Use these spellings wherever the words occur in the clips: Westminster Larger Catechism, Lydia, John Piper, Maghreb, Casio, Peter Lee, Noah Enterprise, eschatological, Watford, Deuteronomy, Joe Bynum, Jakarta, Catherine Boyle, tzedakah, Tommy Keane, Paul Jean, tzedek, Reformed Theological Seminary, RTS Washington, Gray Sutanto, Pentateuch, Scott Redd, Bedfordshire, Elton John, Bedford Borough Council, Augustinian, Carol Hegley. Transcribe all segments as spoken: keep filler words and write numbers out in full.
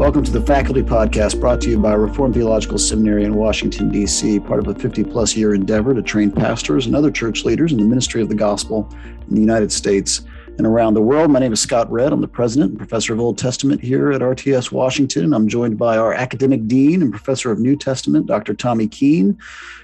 Welcome to the Faculty Podcast, brought to you by Reformed Theological Seminary in Washington, D C, part of a fifty-plus year endeavor to train pastors and other church leaders in the ministry of the gospel in the United States and around the world. My name is Scott Redd. I'm the president and professor of Old Testament here at R T S Washington. I'm joined by our academic dean and professor of New Testament, Doctor Tommy Keane,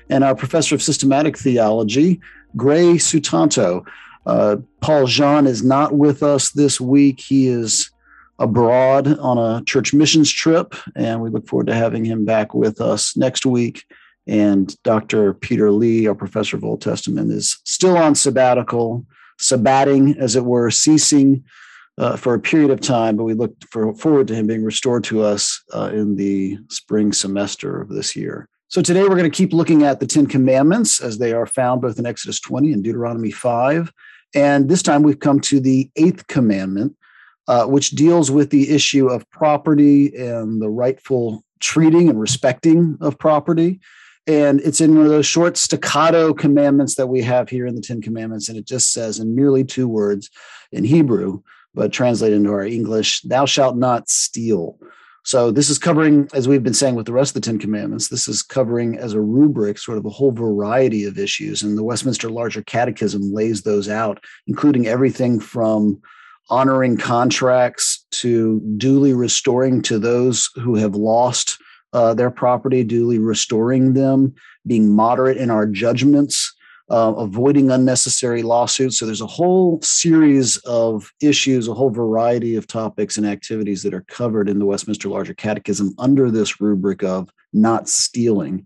and our professor of systematic theology, Gray Sutanto. Uh, Paul Jean is not with us this week. He is abroad on a church missions trip, and we look forward to having him back with us next week. And Doctor Peter Lee, our professor of Old Testament, is still on sabbatical, sabbating, as it were, ceasing uh, for a period of time, but we look for, forward to him being restored to us uh, in the spring semester of this year. So today we're going to keep looking at the Ten Commandments as they are found both in Exodus twenty and Deuteronomy five. And this time we've come to the Eighth Commandment, Uh, which deals with the issue of property and the rightful treating and respecting of property. And it's in one of those short staccato commandments that we have here in the Ten Commandments. And it just says in merely two words in Hebrew, but translated into our English, thou shalt not steal. So this is covering, as we've been saying with the rest of the Ten Commandments, this is covering as a rubric sort of a whole variety of issues. And the Westminster Larger Catechism lays those out, including everything from honoring contracts to duly restoring to those who have lost uh, their property, duly restoring them, being moderate in our judgments, uh, avoiding unnecessary lawsuits. So there's a whole series of issues, a whole variety of topics and activities that are covered in the Westminster Larger Catechism under this rubric of not stealing.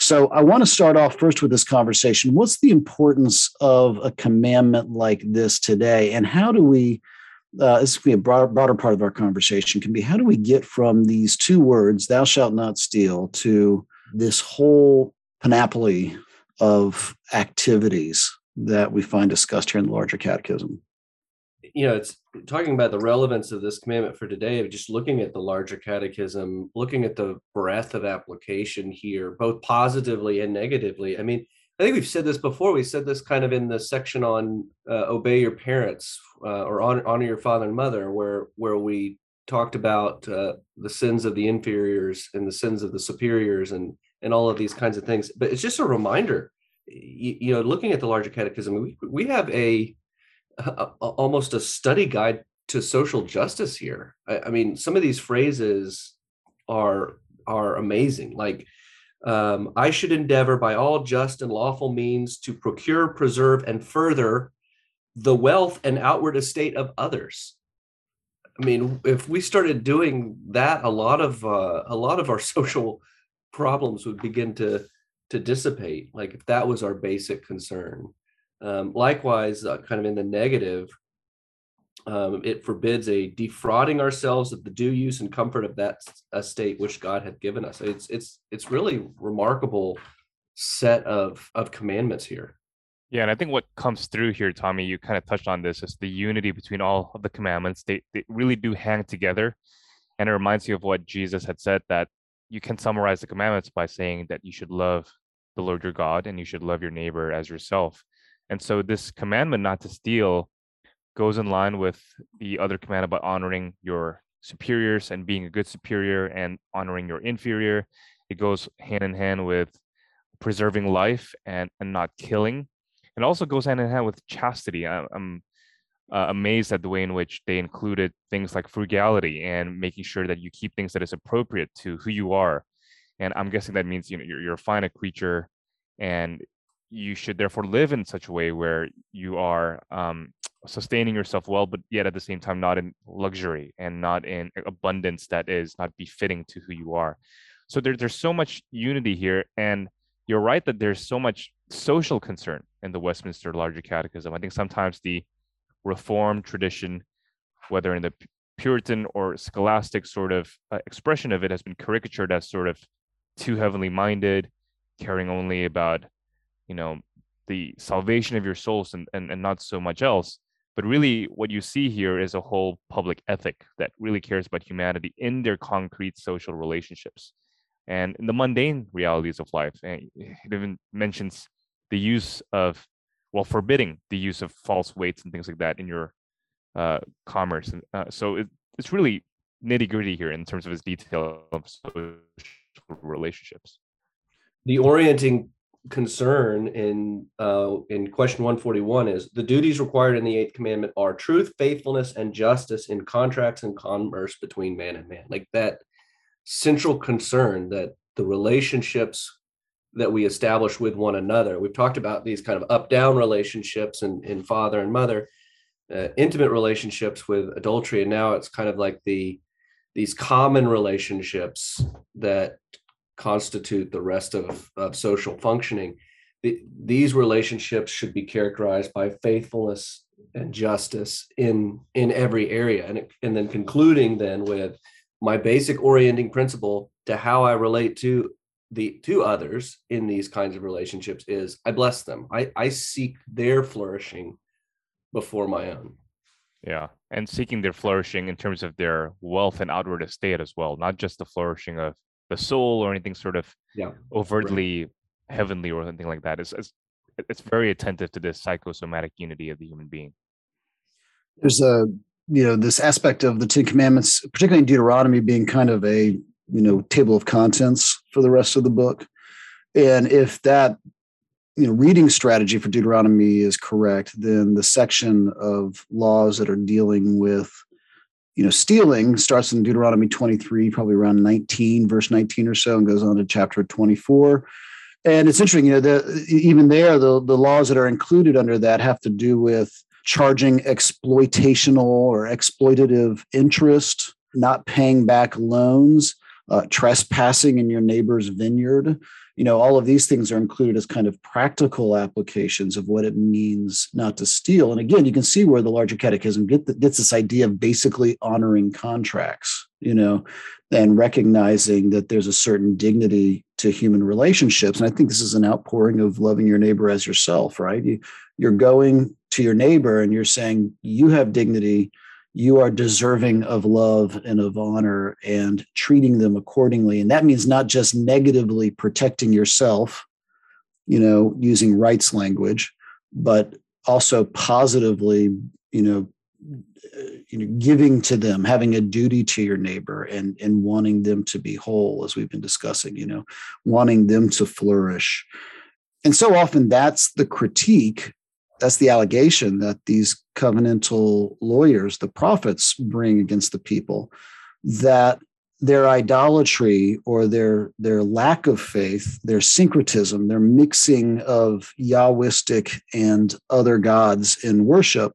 So I want to start off first with this conversation. What's the importance of a commandment like this today, and how do we Uh, this can be a broader, broader part of our conversation, can be how do we get from these two words, thou shalt not steal, to this whole panoply of activities that we find discussed here in the Larger Catechism? You know, it's talking about the relevance of this commandment for today, of just looking at the Larger Catechism, looking at the breadth of application here, both positively and negatively. I mean, I think we've said this before. We said this kind of in the section on uh, obey your parents uh, or honor, honor your father and mother, where where we talked about uh, the sins of the inferiors and the sins of the superiors and and all of these kinds of things. But it's just a reminder, you, you know, looking at the Larger Catechism, we, we have a, a, a almost a study guide to social justice here. I, I mean, some of these phrases are are amazing, like, Um, I should endeavor by all just and lawful means to procure, preserve, and further the wealth and outward estate of others. I mean, if we started doing that, a lot of uh, a lot of our social problems would begin to to dissipate. Like if that was our basic concern. Um, likewise, uh, kind of in the negative, um, it forbids a defrauding ourselves of the due use and comfort of that estate which God hath given us. It's it's it's really remarkable set of of commandments here. Yeah, and I think what comes through here, Tommy, you kind of touched on this, is the unity between all of the commandments. They they really do hang together, and it reminds you of what Jesus had said, that you can summarize the commandments by saying that you should love the Lord your God and you should love your neighbor as yourself. And so this commandment not to steal goes in line with the other command about honoring your superiors and being a good superior and honoring your inferior. It goes hand in hand with preserving life and, and not killing. It also goes hand in hand with chastity. I'm, I'm uh, amazed at the way in which they included things like frugality and making sure that you keep things that is appropriate to who you are. And I'm guessing that means, you know, you're, you're a finite creature and you should therefore live in such a way where you are um, sustaining yourself well, but yet at the same time, not in luxury and not in abundance that is not befitting to who you are. So there, there's so much unity here. And you're right that there's so much social concern in the Westminster Larger Catechism. I think sometimes the Reformed tradition, whether in the Puritan or scholastic sort of uh, expression of it, has been caricatured as sort of too heavenly minded, caring only about, you know, the salvation of your souls and, and, and not so much else. But really what you see here is a whole public ethic that really cares about humanity in their concrete social relationships and in the mundane realities of life. And it even mentions the use of, well, forbidding the use of false weights and things like that in your uh, commerce. And, uh, so it, it's really nitty gritty here in terms of his detail of social relationships. The orienting concern in uh, in question one forty-one is the duties required in the Eighth Commandment are truth, faithfulness, and justice in contracts and commerce between man and man. Like that central concern that the relationships that we establish with one another. We've talked about these kind of up-down relationships and in, in father and mother, uh, intimate relationships with adultery, and now it's kind of like the these common relationships that constitute the rest of, of social functioning. The, these relationships should be characterized by faithfulness and justice in in every area, and it, and then concluding then with my basic orienting principle to how I relate to the to others in these kinds of relationships is I bless them. I, I seek their flourishing before my own. Yeah, and seeking their flourishing in terms of their wealth and outward estate as well, not just the flourishing of the soul or anything sort of yeah, overtly right. heavenly or anything like that. It's, it's it's very attentive to this psychosomatic unity of the human being. There's a you know this aspect of the Ten Commandments, particularly in Deuteronomy, being kind of a you know table of contents for the rest of the book. And if that you know reading strategy for Deuteronomy is correct, then the section of laws that are dealing with You know, stealing starts in Deuteronomy twenty-three, probably around nineteen, verse nineteen or so, and goes on to chapter twenty-four. And it's interesting, you know, the, even there, the, the laws that are included under that have to do with charging exploitational or exploitative interest, not paying back loans, uh, trespassing in your neighbor's vineyard. You know, all of these things are included as kind of practical applications of what it means not to steal. And again, you can see where the Larger Catechism gets this idea of basically honoring contracts, you know, and recognizing that there's a certain dignity to human relationships. And I think this is an outpouring of loving your neighbor as yourself, right? You, you're going to your neighbor and you're saying, you have dignity, you are deserving of love and of honor, and treating them accordingly. And that means not just negatively protecting yourself, you know, using rights language, but also positively, you know, you know, giving to them, having a duty to your neighbor and, and wanting them to be whole, as we've been discussing, you know, wanting them to flourish. And so often that's the critique. That's the allegation that these covenantal lawyers, the prophets, bring against the people, that their idolatry or their, their lack of faith, their syncretism, their mixing of Yahwistic and other gods in worship,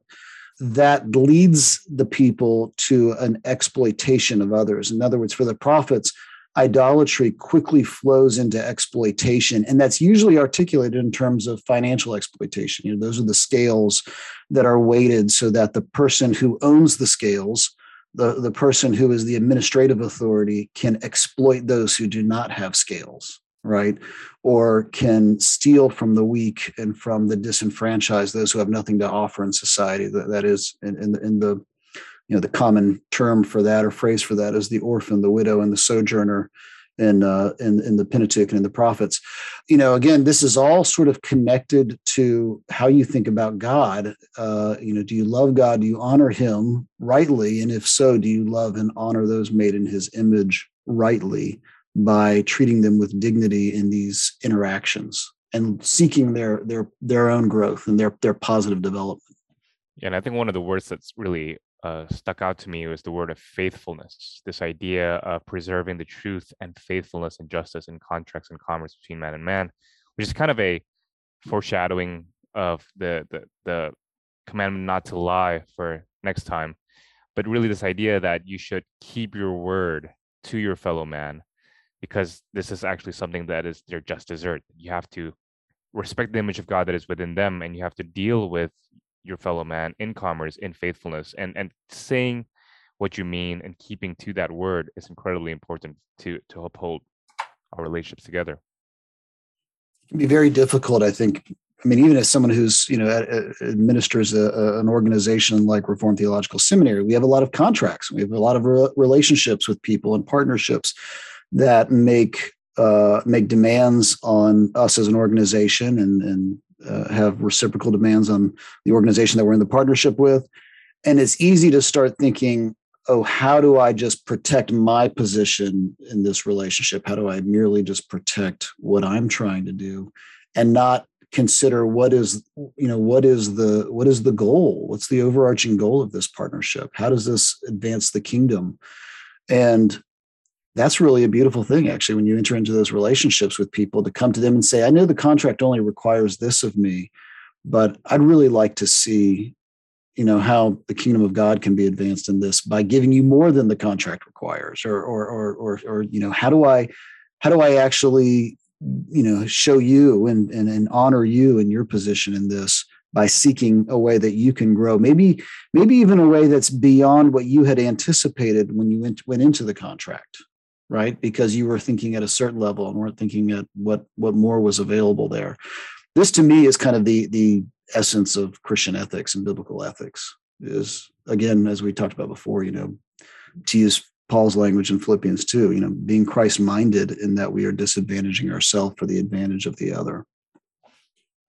that leads the people to an exploitation of others. In other words, for the prophets, idolatry quickly flows into exploitation, and that's usually articulated in terms of financial exploitation. You know, those are the scales that are weighted so that the person who owns the scales, the, the person who is the administrative authority, can exploit those who do not have scales, right? Or can steal from the weak and from the disenfranchised, those who have nothing to offer in society. That, that is, in, in the, in the You know, the common term for that or phrase for that is the orphan, the widow, and the sojourner in, uh, in, in the Pentateuch and in the prophets. You know, again, this is all sort of connected to how you think about God. Uh, you know, do you love God? Do you honor him rightly? And if so, do you love and honor those made in his image rightly by treating them with dignity in these interactions and seeking their their their own growth and their, their positive development? Yeah, and I think one of the words that's really Uh, stuck out to me was the word of faithfulness, this idea of preserving the truth and faithfulness and justice in contracts and commerce between man and man, which is kind of a foreshadowing of the, the, the commandment not to lie for next time. But really this idea that you should keep your word to your fellow man, because this is actually something that is their just desert. You have to respect the image of God that is within them, and you have to deal with your fellow man in commerce, in faithfulness, and and saying what you mean and keeping to that word is incredibly important to to uphold our relationships together. It can be very difficult, I think. I mean, even as someone who's you know administers a, a, an organization like Reformed Theological Seminary, we have a lot of contracts, we have a lot of re- relationships with people and partnerships that make uh, make demands on us as an organization and and. Uh, have reciprocal demands on the organization that we're in the partnership with. And it's easy to start thinking, oh, how do I just protect my position in this relationship? How do I merely just protect what I'm trying to do and not consider what is, you know, what is the, what is the goal? What's the overarching goal of this partnership? How does this advance the kingdom? And that's really a beautiful thing, actually, when you enter into those relationships with people, to come to them and say, I know the contract only requires this of me, but I'd really like to see, you know, how the kingdom of God can be advanced in this by giving you more than the contract requires, or, or, or, or, or you know, how do I, how do I actually, you know, show you and, and, and honor you in your position in this by seeking a way that you can grow, maybe, maybe even a way that's beyond what you had anticipated when you went, went into the contract, right? Because you were thinking at a certain level and weren't thinking at what, what more was available there. This to me is kind of the, the, essence of Christian ethics and biblical ethics is, again, as we talked about before, you know, to use Paul's language in Philippians two, you know, being Christ-minded in that we are disadvantaging ourselves for the advantage of the other.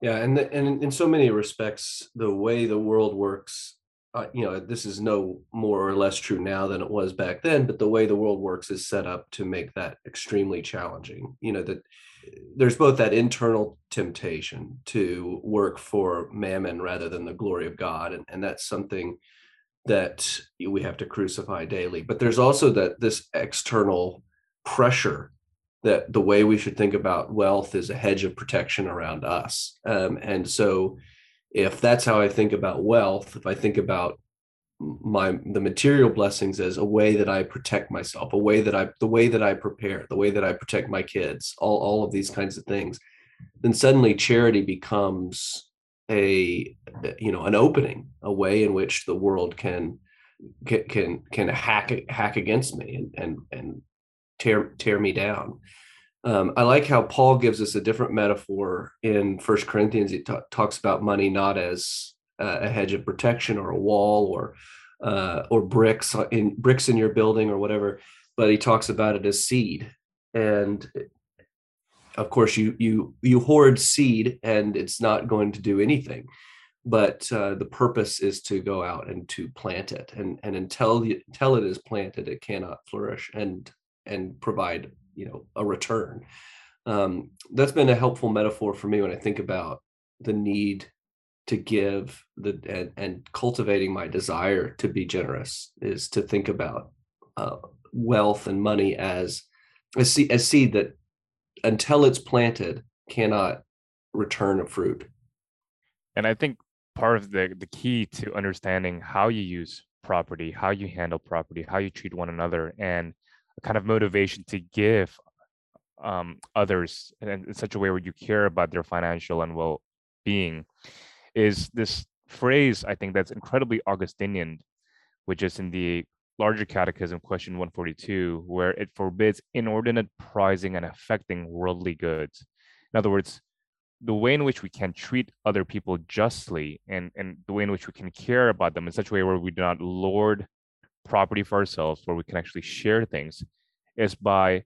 Yeah, and the, and in so many respects, the way the world works, uh, you know, this is no more or less true now than it was back then, but the way the world works is set up to make that extremely challenging. You know, that there's both that internal temptation to work for mammon rather than the glory of God. And, and that's something that we have to crucify daily. But there's also that this external pressure that the way we should think about wealth is a hedge of protection around us. Um, and so if that's how I think about wealth, if I think about my the material blessings as a way that I protect myself, a way that I the way that I prepare, the way that I protect my kids, all, all of these kinds of things, then suddenly charity becomes a you know an opening, a way in which the world can can can hack hack against me and and, and tear tear me down. Um, I like how Paul gives us a different metaphor in First Corinthians. He t- talks about money not as Uh, a hedge of protection or a wall or uh, or bricks in bricks in your building or whatever, but he talks about it as seed. And of course, you you you hoard seed, and it's not going to do anything. But uh, the purpose is to go out and to plant it, and and until the, until it is planted, it cannot flourish and and provide you know a return. Um, that's been a helpful metaphor for me when I think about the need to give the and, and cultivating my desire to be generous, is to think about uh, wealth and money as a seed, a seed that until it's planted cannot return a fruit. And I think part of the, the key to understanding how you use property, how you handle property, how you treat one another, and a kind of motivation to give um, others in, in such a way where you care about their financial and well-being, is this phrase, I think, that's incredibly Augustinian, which is in the Larger Catechism, question one forty-two, where it forbids inordinate prizing and affecting worldly goods. In other words, the way in which we can treat other people justly and, and the way in which we can care about them in such a way where we do not lord property for ourselves, where we can actually share things, is by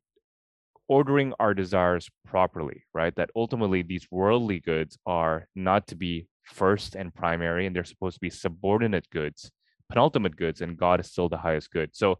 ordering our desires properly, right? That ultimately these worldly goods are not to be first and primary, and they're supposed to be subordinate goods, penultimate goods, and God is still the highest good. So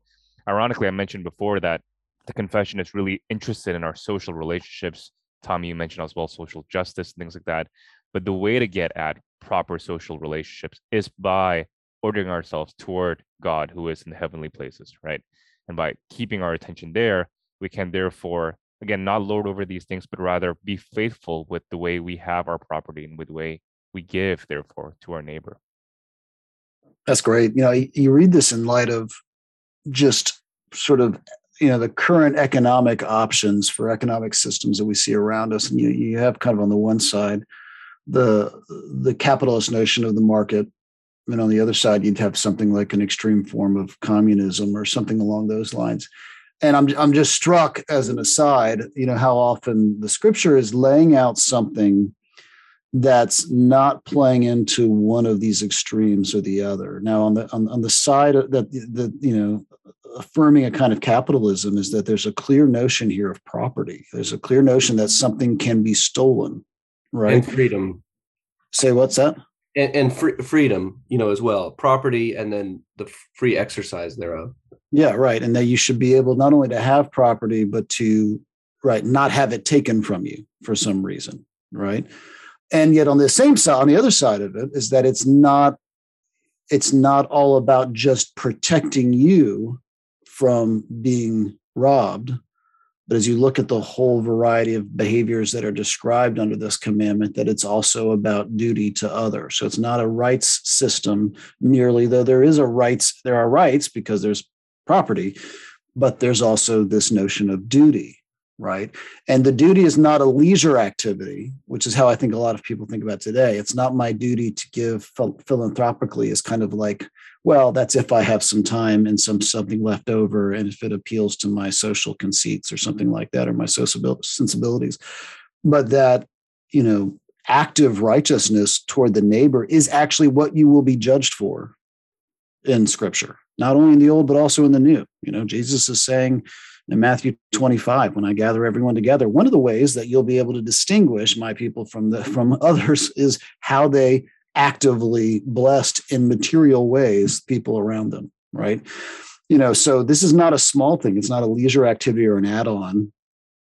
ironically, I mentioned before that the confession is really interested in our social relationships. Tommy, you mentioned as well social justice and things like that. But the way to get at proper social relationships is by ordering ourselves toward God, who is in the heavenly places, right? And by keeping our attention there, we can therefore, again, not lord over these things, but rather be faithful with the way we have our property and with the way we give, therefore, to our neighbor. That's great. You know, you, you read this in light of just sort of, you know, the current economic options for economic systems that we see around us. And you, you have kind of on the one side, the, the capitalist notion of the market. And on the other side, you'd have something like an extreme form of communism or something along those lines. And I'm I'm just struck, as an aside, you know, how often the scripture is laying out something that's not playing into one of these extremes or the other. Now, on the on, on the side of that, the, you know, affirming a kind of capitalism is that there's a clear notion here of property. There's a clear notion that something can be stolen, right? And freedom. Say, what's that? and, and free, freedom, you know, as well, property, and then the free exercise thereof. Yeah, right. And that you should be able not only to have property, but to, right, not have it taken from you for some reason, right? And yet on the same side, on the other side of it, is that it's not, it's not all about just protecting you from being robbed. But as you look at the whole variety of behaviors that are described under this commandment, that it's also about duty to others. So it's not a rights system merely, though there is a rights, there are rights because there's property, but there's also this notion of duty, right? And the duty is not a leisure activity, which is how I think a lot of people think about today. It's not my duty to give phil- philanthropically is kind of like, well, that's if I have some time and some something left over, and if it appeals to my social conceits or something like that, or my social sensibilities. But that, you know, active righteousness toward the neighbor is actually what you will be judged for in Scripture, not only in the Old, but also in the New. You know, Jesus is saying in Matthew twenty-five, when I gather everyone together, one of the ways that you'll be able to distinguish my people from the from others is how they actively blessed in material ways people around them, right? You know, so this is not a small thing. It's not a leisure activity or an add-on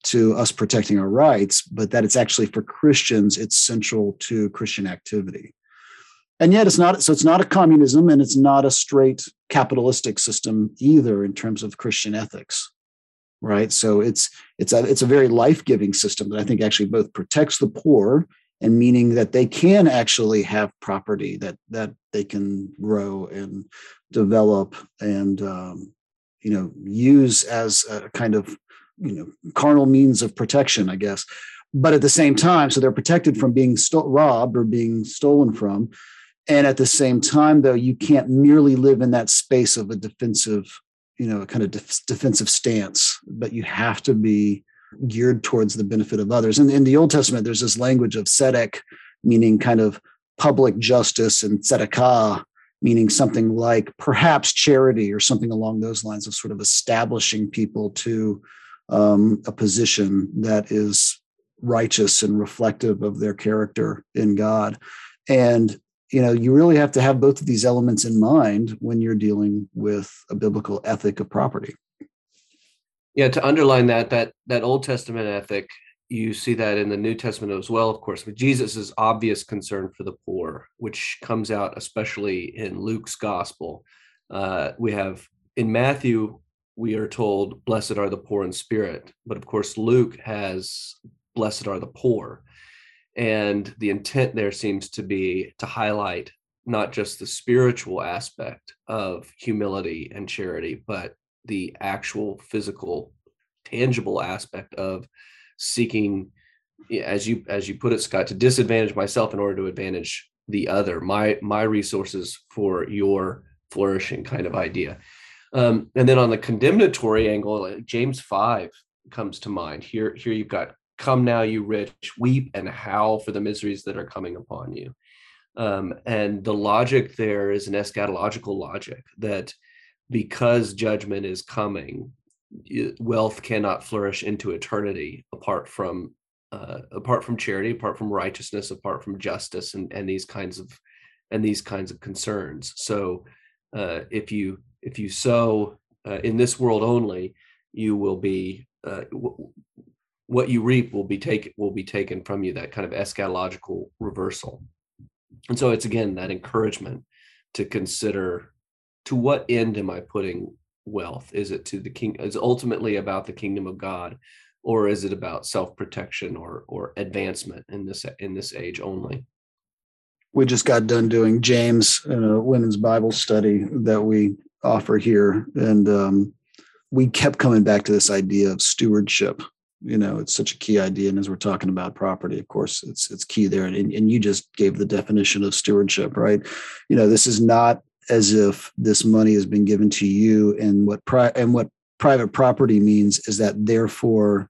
to us protecting our rights, but that it's actually, for Christians, it's central to Christian activity. And yet it's not, so it's not a communism, and it's not a straight capitalistic system either in terms of Christian ethics, right? So it's it's a, it's a very life-giving system that I think actually both protects the poor, and meaning that they can actually have property that that they can grow and develop and, um, you know, use as a kind of, you know, carnal means of protection, I guess. But at the same time, so they're protected from being sto- robbed or being stolen from. And at the same time, though, you can't merely live in that space of a defensive, you know, a kind of def- defensive stance, but you have to be geared towards the benefit of others. And in the Old Testament, there's this language of tzedek, meaning kind of public justice, and tzedakah, meaning something like perhaps charity or something along those lines, of sort of establishing people to um, a position that is righteous and reflective of their character in God. And, you know, you really have to have both of these elements in mind when you're dealing with a biblical ethic of property. Yeah, to underline that, that that Old Testament ethic, you see that in the New Testament as well, of course, with Jesus' obvious concern for the poor, which comes out especially in Luke's gospel. Uh, we have in Matthew, we are told, blessed are the poor in spirit. But of course, Luke has, blessed are the poor. And the intent there seems to be to highlight not just the spiritual aspect of humility and charity, but the actual physical, tangible aspect of seeking, as you as you put it, Scott, to disadvantage myself in order to advantage the other, my my resources for your flourishing kind of idea. Um, and then on the condemnatory angle, James five comes to mind. Here, here you've got, come now, you rich, weep and howl for the miseries that are coming upon you. Um, and the logic there is an eschatological logic that, because judgment is coming, wealth cannot flourish into eternity apart from uh, apart from charity, apart from righteousness, apart from justice, and, and these kinds of and these kinds of concerns. So, uh, if you if you sow uh, in this world only, you will be uh, w- what you reap will be take will be taken from you. That kind of eschatological reversal, and so it's again that encouragement to consider, to what end am I putting wealth? Is it to the king? Is it ultimately about the kingdom of God, or is it about self-protection or or advancement in this in this age only? We just got done doing James in a women's Bible study that we offer here, and um, we kept coming back to this idea of stewardship. You know, it's such a key idea, and as we're talking about property, of course, it's it's key there. And and you just gave the definition of stewardship, right? You know, this is not as if this money has been given to you, and what pri- and what private property means is that therefore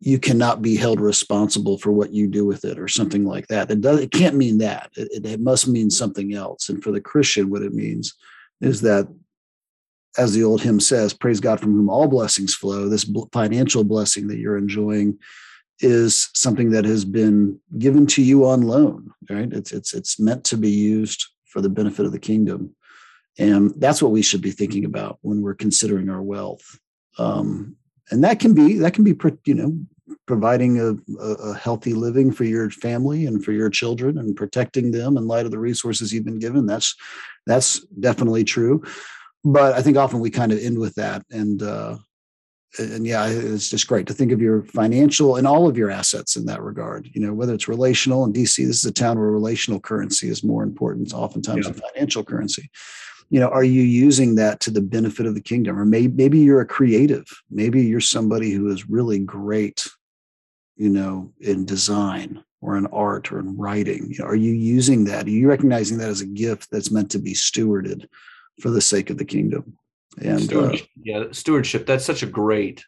you cannot be held responsible for what you do with it or something like that. It does, it can't mean that. It, it must mean something else. And for the Christian, what it means is that, as the old hymn says, praise God from whom all blessings flow, this financial blessing that you're enjoying is something that has been given to you on loan, right? It's it's it's meant to be used for the benefit of the kingdom. And that's what we should be thinking about when we're considering our wealth. Um, and that can be, that can be, you know, providing a, a healthy living for your family and for your children and protecting them in light of the resources you've been given. That's, that's definitely true. But I think often we kind of end with that. And, uh, and yeah, it's just great to think of your financial and all of your assets in that regard, you know, whether it's relational. In D C, this is a town where relational currency is more important oftentimes yeah. than financial currency. You know, are you using that to the benefit of the kingdom? Or maybe, maybe you're a creative. Maybe you're somebody who is really great, you know, in design or in art or in writing. You know, are you using that? Are you recognizing that as a gift that's meant to be stewarded for the sake of the kingdom? And stewardship, uh, yeah, stewardship. That's such a great,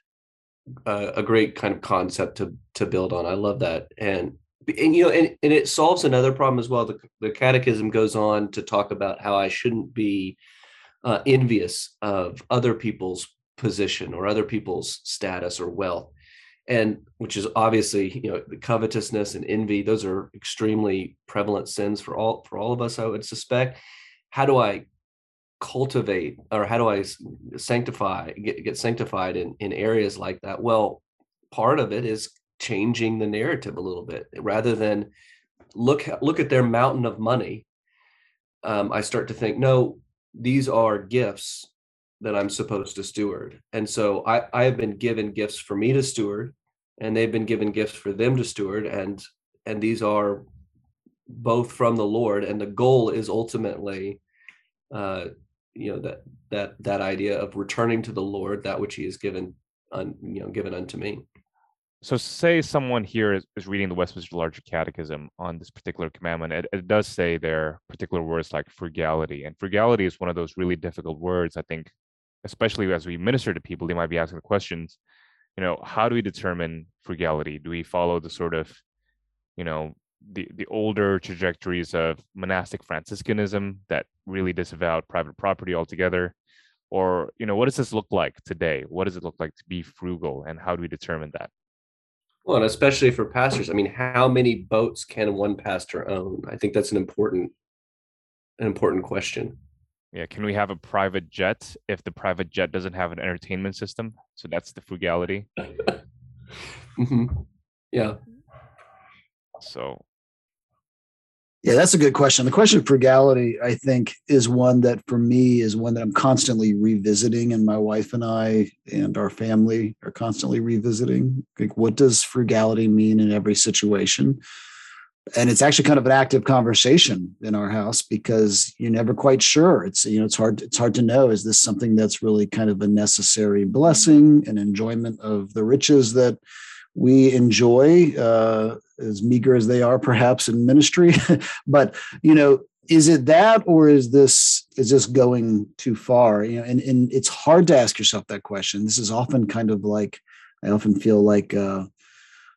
uh, a great kind of concept to to build on. I love that, and and you know, and, and it solves another problem as well. The, the Catechism goes on to talk about how I shouldn't be uh, envious of other people's position or other people's status or wealth, and which is obviously, you know, covetousness and envy. Those are extremely prevalent sins for all for all of us, I would suspect. How do I cultivate, or how do I sanctify, get, get sanctified in, in areas like that? Well, part of it is changing the narrative a little bit. Rather than look, look at their mountain of money, um, I start to think, no, these are gifts that I'm supposed to steward. And so I, I have been given gifts for me to steward, and they've been given gifts for them to steward. And, and these are both from the Lord. And the goal is ultimately, uh, you know, that that that idea of returning to the Lord that which he has given, un, you know, given unto me. So say someone here is, is reading the Westminster Larger Catechism on this particular commandment. It, it does say there particular words like frugality. And frugality is one of those really difficult words, I think, especially as we minister to people, they might be asking the questions, you know, how do we determine frugality? Do we follow the sort of, you know, the the older trajectories of monastic Franciscanism that really disavowed private property altogether? Or, you know, what does this look like today? What does it look like to be frugal, and how do we determine that? Well, and especially for pastors, I mean, how many boats can one pastor own? I think that's an important, an important question. Yeah. Can we have a private jet if the private jet doesn't have an entertainment system? So that's the frugality. mm-hmm. Yeah. So, yeah, that's a good question. The question of frugality, I think, is one that for me is one that I'm constantly revisiting, and my wife and I and our family are constantly revisiting. Like, what does frugality mean in every situation? And it's actually kind of an active conversation in our house, because you're never quite sure. It's, you know, it's hard, it's hard to know, is this something that's really kind of a necessary blessing and enjoyment of the riches that we enjoy, uh, as meager as they are, perhaps, in ministry. But, you know, is it that, or is this is this going too far? You know, and, and it's hard to ask yourself that question. This is often kind of like, I often feel like, uh,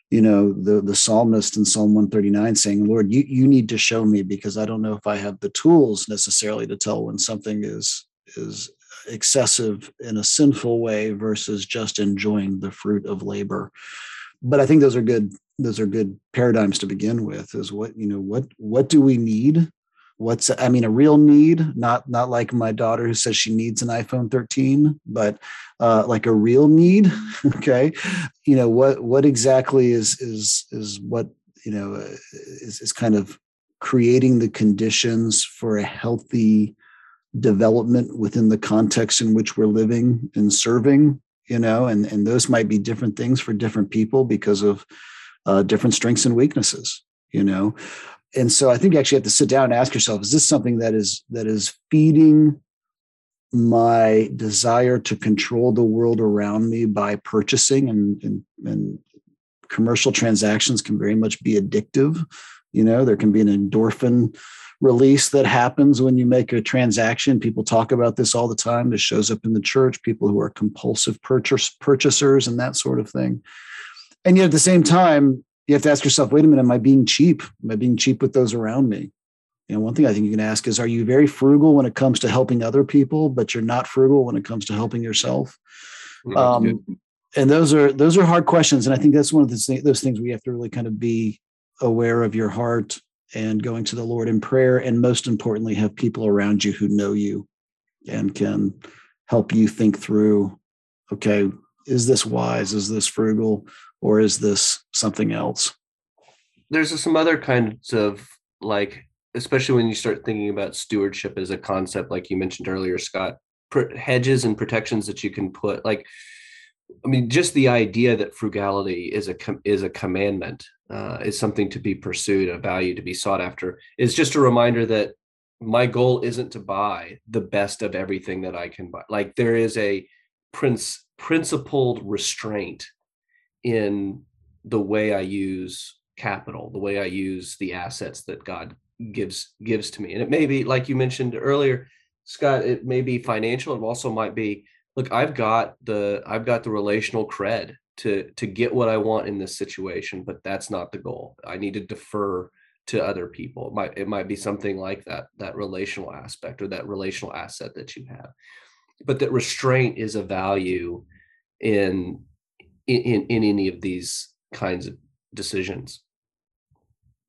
you know, the the psalmist in Psalm one thirty-nine saying, Lord, you, you need to show me, because I don't know if I have the tools necessarily to tell when something is is excessive in a sinful way versus just enjoying the fruit of labor. But I think those are good, those are good paradigms to begin with, is what, you know, what, what do we need? What's, I mean, a real need, not, not like my daughter who says she needs an iPhone thirteen, but uh, like a real need. Okay. You know, what, what exactly is, is, is what, you know, is, is kind of creating the conditions for a healthy development within the context in which we're living and serving. You know, and, and those might be different things for different people because of uh, different strengths and weaknesses, you know. And so I think you actually have to sit down and ask yourself, is this something that is that is feeding my desire to control the world around me by purchasing? And, and, and commercial transactions can very much be addictive. You know, there can be an endorphin release that happens when you make a transaction. People talk about this all the time. This shows up in the church, people who are compulsive purchase, purchasers and that sort of thing. And yet at the same time, you have to ask yourself, wait a minute, am I being cheap? Am I being cheap with those around me? You know, one thing I think you can ask is, are you very frugal when it comes to helping other people, but you're not frugal when it comes to helping yourself? Um, and those are those are hard questions. And I think that's one of the, those things we have to really kind of be aware of your heart and going to the Lord in prayer. And most importantly, have people around you who know you and can help you think through, okay, is this wise? Is this frugal? Or is this something else? There's some other kinds of, like, especially when you start thinking about stewardship as a concept, like you mentioned earlier, Scott, hedges and protections that you can put, like, I mean, just the idea that frugality is a com- is a commandment, uh, is something to be pursued, a value to be sought after, is just a reminder that my goal isn't to buy the best of everything that I can buy. Like, there is a prince, principled restraint in the way I use capital, the way I use the assets that God gives gives to me. And it may be, like you mentioned earlier, Scott, it may be financial. It also might be, look, I've got the I've got the relational cred to to get what I want in this situation, but that's not the goal. I need to defer to other people. It might, it might be something like that, that relational aspect or that relational asset that you have. But that restraint is a value in in, in any of these kinds of decisions.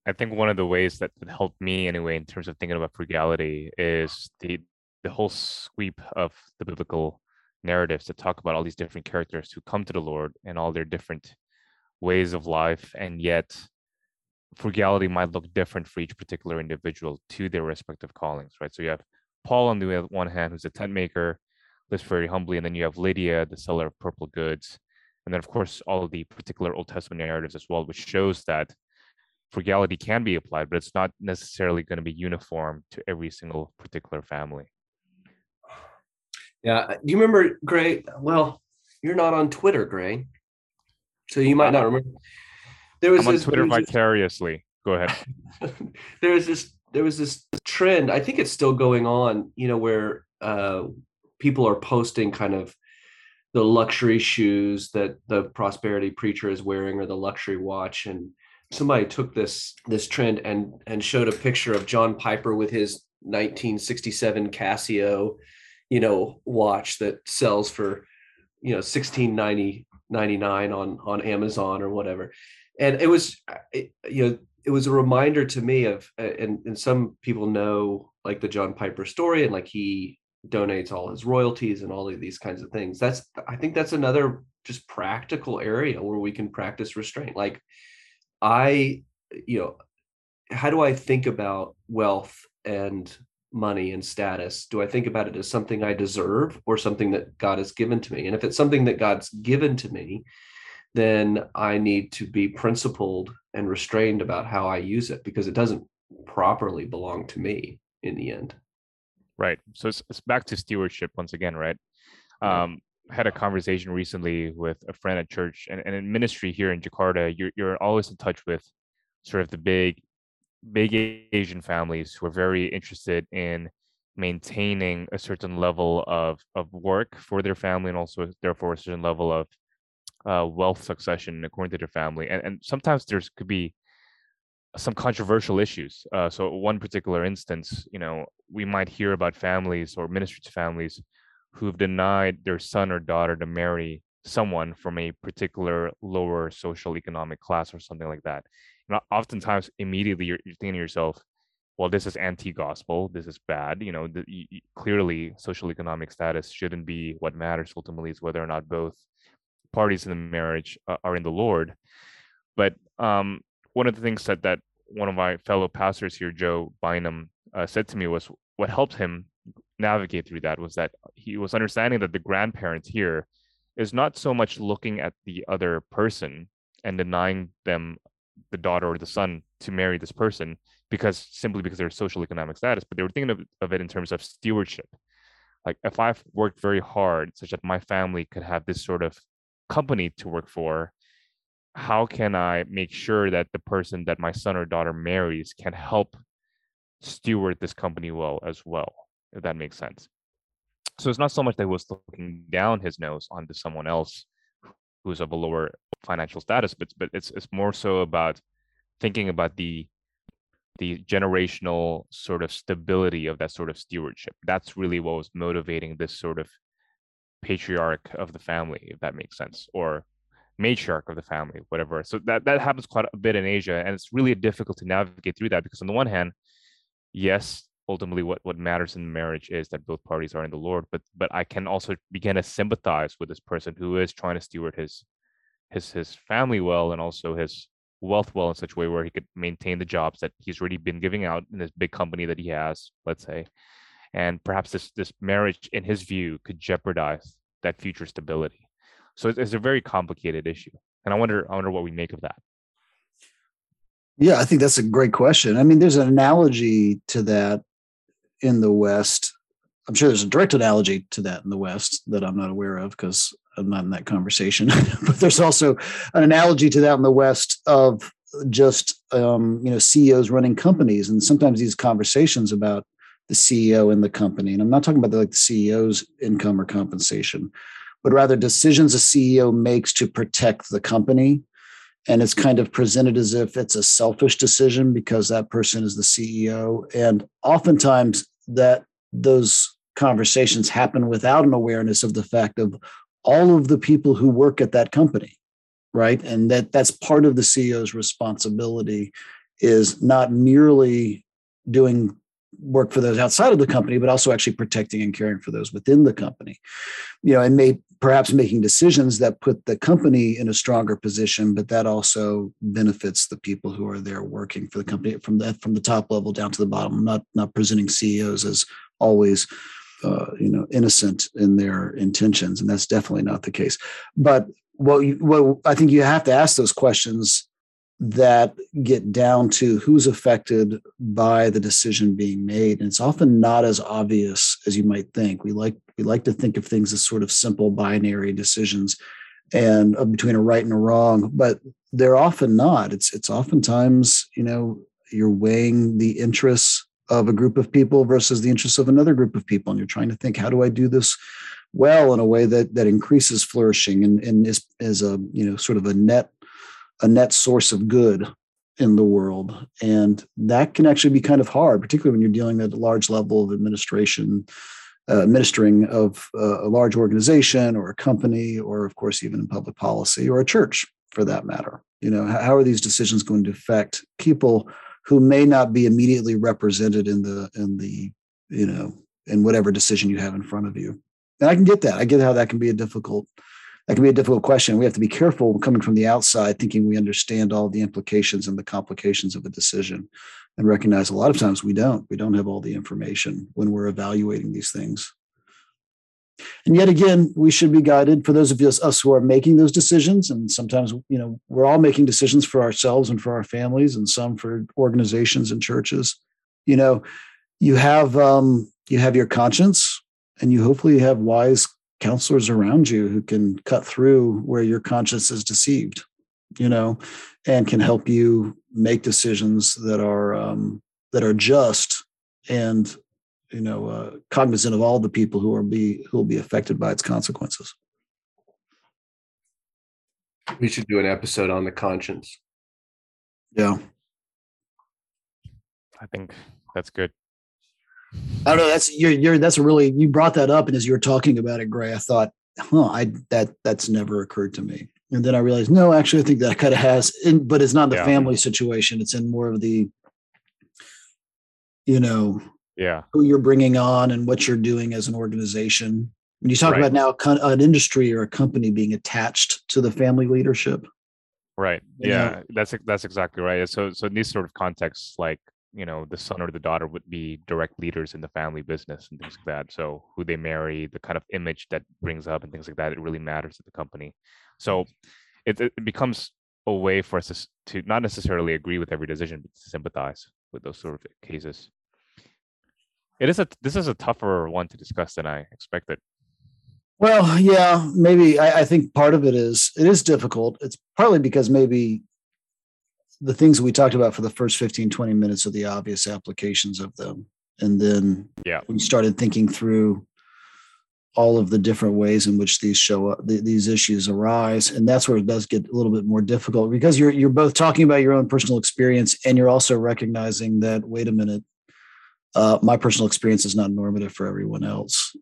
I think one of the ways that helped me anyway, in terms of thinking about frugality, is the the whole sweep of the biblical narratives that talk about all these different characters who come to the Lord and all their different ways of life. And yet frugality might look different for each particular individual to their respective callings, right? So you have Paul on the one hand, who's a tent maker, lives very humbly. And then you have Lydia, the seller of purple goods. And then, of course, all of the particular Old Testament narratives as well, which shows that frugality can be applied, but it's not necessarily going to be uniform to every single particular family. Yeah. Do you remember, Gray? Well, you're not on Twitter, Gray, so you might not remember. There was I'm on this, Twitter vicariously. Go ahead. there was this. There was this trend. I think it's still going on. You know, where uh, people are posting kind of the luxury shoes that the prosperity preacher is wearing, or the luxury watch. And somebody took this this trend and and showed a picture of John Piper with his nineteen sixty-seven Casio, you know, watch that sells for, you know, sixteen ninety-nine on, on Amazon or whatever. And it was, it, you know, it was a reminder to me of, and, and some people know, like, the John Piper story, and like he donates all his royalties and all of these kinds of things. That's, I think that's another just practical area where we can practice restraint. Like, I, you know, how do I think about wealth and money and status? Do I think about it as something I deserve or something that God has given to me? And if it's something that God's given to me, then I need to be principled and restrained about how I use it, because it doesn't properly belong to me in the end. Right. So it's, it's back to stewardship once again, right? Um, I had a conversation recently with a friend at church, and, and in ministry here in Jakarta, you're, you're always in touch with sort of the big big Asian families who are very interested in maintaining a certain level of, of work for their family, and also therefore a certain level of uh, wealth succession according to their family. And, and sometimes there's could be some controversial issues. Uh, so one particular instance, you know, we might hear about families or ministry to families who've denied their son or daughter to marry someone from a particular lower social economic class or something like that. And oftentimes, immediately you're, you're thinking to yourself, well, this is anti-gospel. This is bad. You know, the, you, clearly social economic status shouldn't be what matters. Ultimately, is whether or not both parties in the marriage uh, are in the Lord. But um, one of the things that, that one of my fellow pastors here, Joe Bynum, uh, said to me was what helped him navigate through that was that he was understanding that the grandparents here is not so much looking at the other person and denying them the daughter or the son to marry this person because simply because their social economic status, but they were thinking of, of it in terms of stewardship. Like, if I've worked very hard such that my family could have this sort of company to work for, how can I make sure that the person that my son or daughter marries can help steward this company well as well, if that makes sense? So it's not so much that he was looking down his nose onto someone else who's of a lower financial status, but but it's it's more so about thinking about the the generational sort of stability of that sort of stewardship. That's really what was motivating this sort of patriarch of the family, if that makes sense, or matriarch of the family, whatever. So that, that happens quite a bit in Asia, and it's really difficult to navigate through that, because on the one hand, yes, ultimately what, what matters in marriage is that both parties are in the Lord, but but I can also begin to sympathize with this person who is trying to steward his his his family well, and also his wealth well, in such a way where he could maintain the jobs that he's already been giving out in this big company that he has, let's say. And perhaps this this marriage, in his view, could jeopardize that future stability. So it's, it's a very complicated issue, and I wonder, I wonder what we make of that. Yeah, I think that's a great question. I mean, there's an analogy to that in the West. I'm sure there's a direct analogy to that in the West that I'm not aware of because I'm not in that conversation. But there's also an analogy to that in the West of just um, you know, C E Os running companies, and sometimes these conversations about the C E O in the company. And I'm not talking about the, like the C E O's income or compensation, but rather decisions a C E O makes to protect the company. And it's kind of presented as if it's a selfish decision because that person is the C E O. And oftentimes that those conversations happen without an awareness of the fact of all of the people who work at that company, right? And that that's part of the C E O's responsibility, is not merely doing work for those outside of the company, but also actually protecting and caring for those within the company, you know, and may perhaps making decisions that put the company in a stronger position, but that also benefits the people who are there working for the company from the, from the top level down to the bottom. I'm not, not presenting C E Os as always, uh, you know, innocent in their intentions. And that's definitely not the case. But what, you, what I think you have to ask those questions that get down to who's affected by the decision being made. And it's often not as obvious as you might think. We like we like to think of things as sort of simple binary decisions and uh, between a right and a wrong, but they're often not. It's it's oftentimes, you know, you're weighing the interests of a group of people versus the interests of another group of people. And you're trying to think, how do I do this well in a way that that increases flourishing and, and is, is a, you know, sort of a net a net source of good in the world. And that can actually be kind of hard, particularly when you're dealing at a large level of administration, uh, administering of uh, a large organization or a company, or of course, even in public policy or a church for that matter. You know, how are these decisions going to affect people who may not be immediately represented in the, in the, you know, in whatever decision you have in front of you? And I can get that. I get how that can be a difficult That can be a difficult question. We have to be careful coming from the outside, thinking we understand all the implications and the complications of a decision, and recognize a lot of times we don't. We don't have all the information when we're evaluating these things. And yet again, we should be guided, for those of us, us who are making those decisions. And sometimes, you know, we're all making decisions for ourselves and for our families, and some for organizations and churches. You know, you have um, you have your conscience, and you hopefully have wise counselors around you who can cut through where your conscience is deceived, you know, and can help you make decisions that are um, that are just and, you know, uh, cognizant of all the people who are be who will be affected by its consequences. We should do an episode on the conscience. Yeah, I think that's good. I don't know. That's you're, you're. That's a really. You brought that up, and as you were talking about it, Gray, I thought, huh, I that that's never occurred to me. And then I realized, no, actually, I think that kind of has. In, but it's not the yeah. family situation. It's in more of the, you know, yeah, who you're bringing on and what you're doing as an organization. When you talk right. about now an industry or a company being attached to the family leadership, right? Yeah, know? that's that's exactly right. So so in these sort of contexts, like, you know, the son or the daughter would be direct leaders in the family business and things like that. So who they marry, the kind of image that brings up and things like that, it really matters to the company. So it, it becomes a way for us to not necessarily agree with every decision, but to sympathize with those sort of cases. It is a, this is a tougher one to discuss than I expected. Well, yeah, maybe I, I think part of it is, it is difficult. It's partly because maybe the things we talked about for the first fifteen, twenty minutes are the obvious applications of them. And then yeah. we started thinking through all of the different ways in which these show up, th- these issues arise. And that's where it does get a little bit more difficult, because you're, you're both talking about your own personal experience, and you're also recognizing that, wait a minute, uh, my personal experience is not normative for everyone else,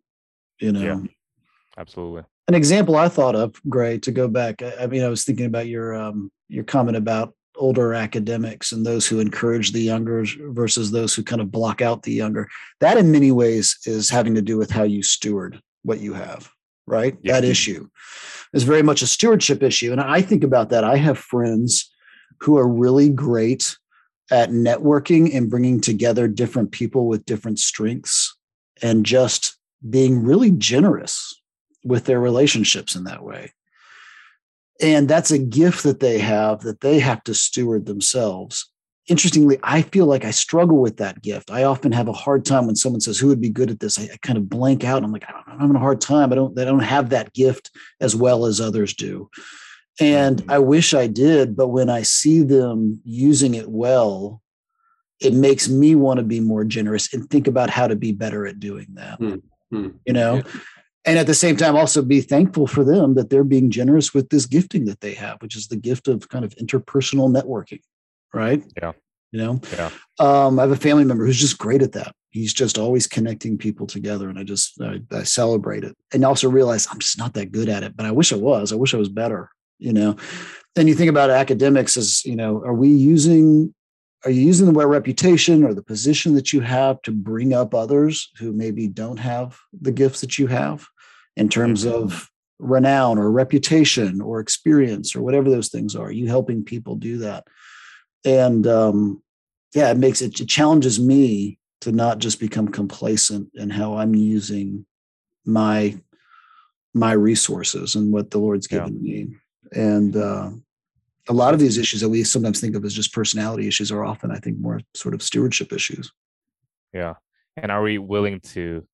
you know? Yeah. Absolutely. An example I thought of, Gray, to go back. I, I mean, I was thinking about your um, your comment about older academics and those who encourage the younger versus those who kind of block out the younger. That in many ways is having to do with how you steward what you have, right? Yeah. That issue is very much a stewardship issue. And I think about that. I have friends who are really great at networking and bringing together different people with different strengths and just being really generous with their relationships in that way. And that's a gift that they have that they have to steward themselves. Interestingly, I feel like I struggle with that gift. I often have a hard time when someone says, who would be good at this? I, I kind of blank out. And I'm like, I'm having a hard time. I don't, I don't have that gift as well as others do. And I wish I did, but when I see them using it well, it makes me want to be more generous and think about how to be better at doing that, mm-hmm. you know? Yeah. And at the same time, also be thankful for them that they're being generous with this gifting that they have, which is the gift of kind of interpersonal networking, right? Yeah. You know, yeah. Um, I have a family member who's just great at that. He's just always connecting people together. And I just, I, I celebrate it and also realize I'm just not that good at it, but I wish I was, I wish I was better, you know? And you think about academics as, you know, are we using, are you using the reputation or the position that you have to bring up others who maybe don't have the gifts that you have in terms mm-hmm. of renown or reputation or experience or whatever those things are? Are you helping people do that? And um, yeah, it makes it, it challenges me to not just become complacent in how I'm using my my resources and what the Lord's yeah. given me. And uh, a lot of these issues that we sometimes think of as just personality issues are often, I think, more sort of stewardship issues. Yeah, and are we willing to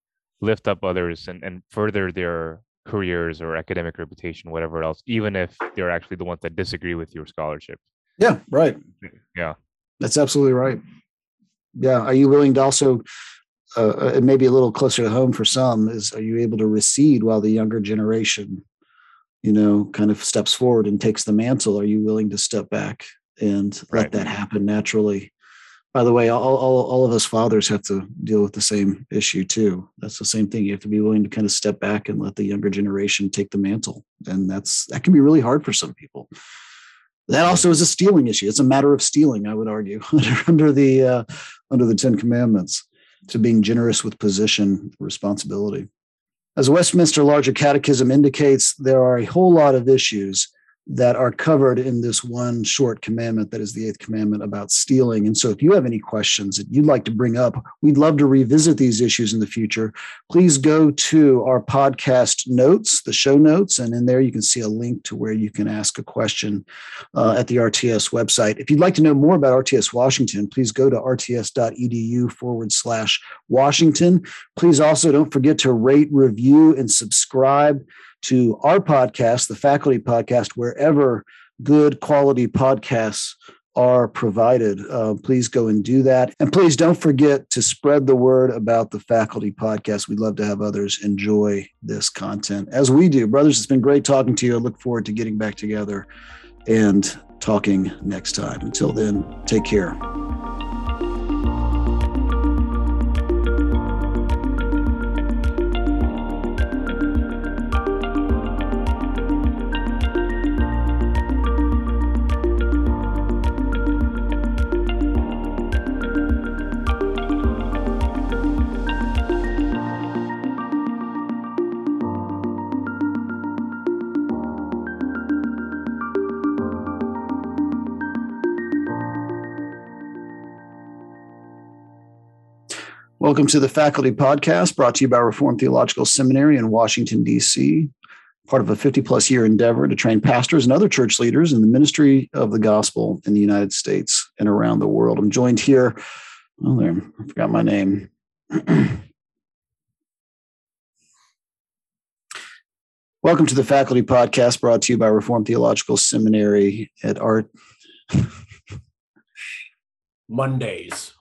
lift up others and, and further their careers or academic reputation, whatever else, even if they're actually the ones that disagree with your scholarship? Yeah, right. Yeah, that's absolutely right. Yeah. Are you willing to also, uh, maybe a little closer to home for some, is are you able to recede while the younger generation, you know, kind of steps forward and takes the mantle? Are you willing to step back and right. let that happen naturally? By the way, all, all, all of us fathers have to deal with the same issue too. That's the same thing. You have to be willing to kind of step back and let the younger generation take the mantle. And that's, that can be really hard for some people. That also is a stealing issue. It's a matter of stealing, I would argue, under the uh, under the Ten Commandments, to being generous with position, responsibility. As Westminster Larger Catechism indicates, there are a whole lot of issues that are covered in this one short commandment that is the Eighth Commandment about stealing. And so if you have any questions that you'd like to bring up, we'd love to revisit these issues in the future. Please go to our podcast notes, the show notes, and in there you can see a link to where you can ask a question uh, at the R T S website. If you'd like to know more about R T S Washington, please go to rts.edu forward slash Washington. Please also don't forget to rate, review, and subscribe to our podcast, the Faculty Podcast, wherever good quality podcasts are provided. Uh, please go and do that. And please don't forget to spread the word about the Faculty Podcast. We'd love to have others enjoy this content as we do. Brothers, it's been great talking to you. I look forward to getting back together and talking next time. Until then, take care. Welcome to the Faculty Podcast, brought to you by Reformed Theological Seminary in Washington, D C, part of a fifty-plus year endeavor to train pastors and other church leaders in the ministry of the gospel in the United States and around the world. I'm joined here. Oh, there, I forgot my name. Welcome to the Faculty Podcast, brought to you by Reformed Theological Seminary at Art Mondays.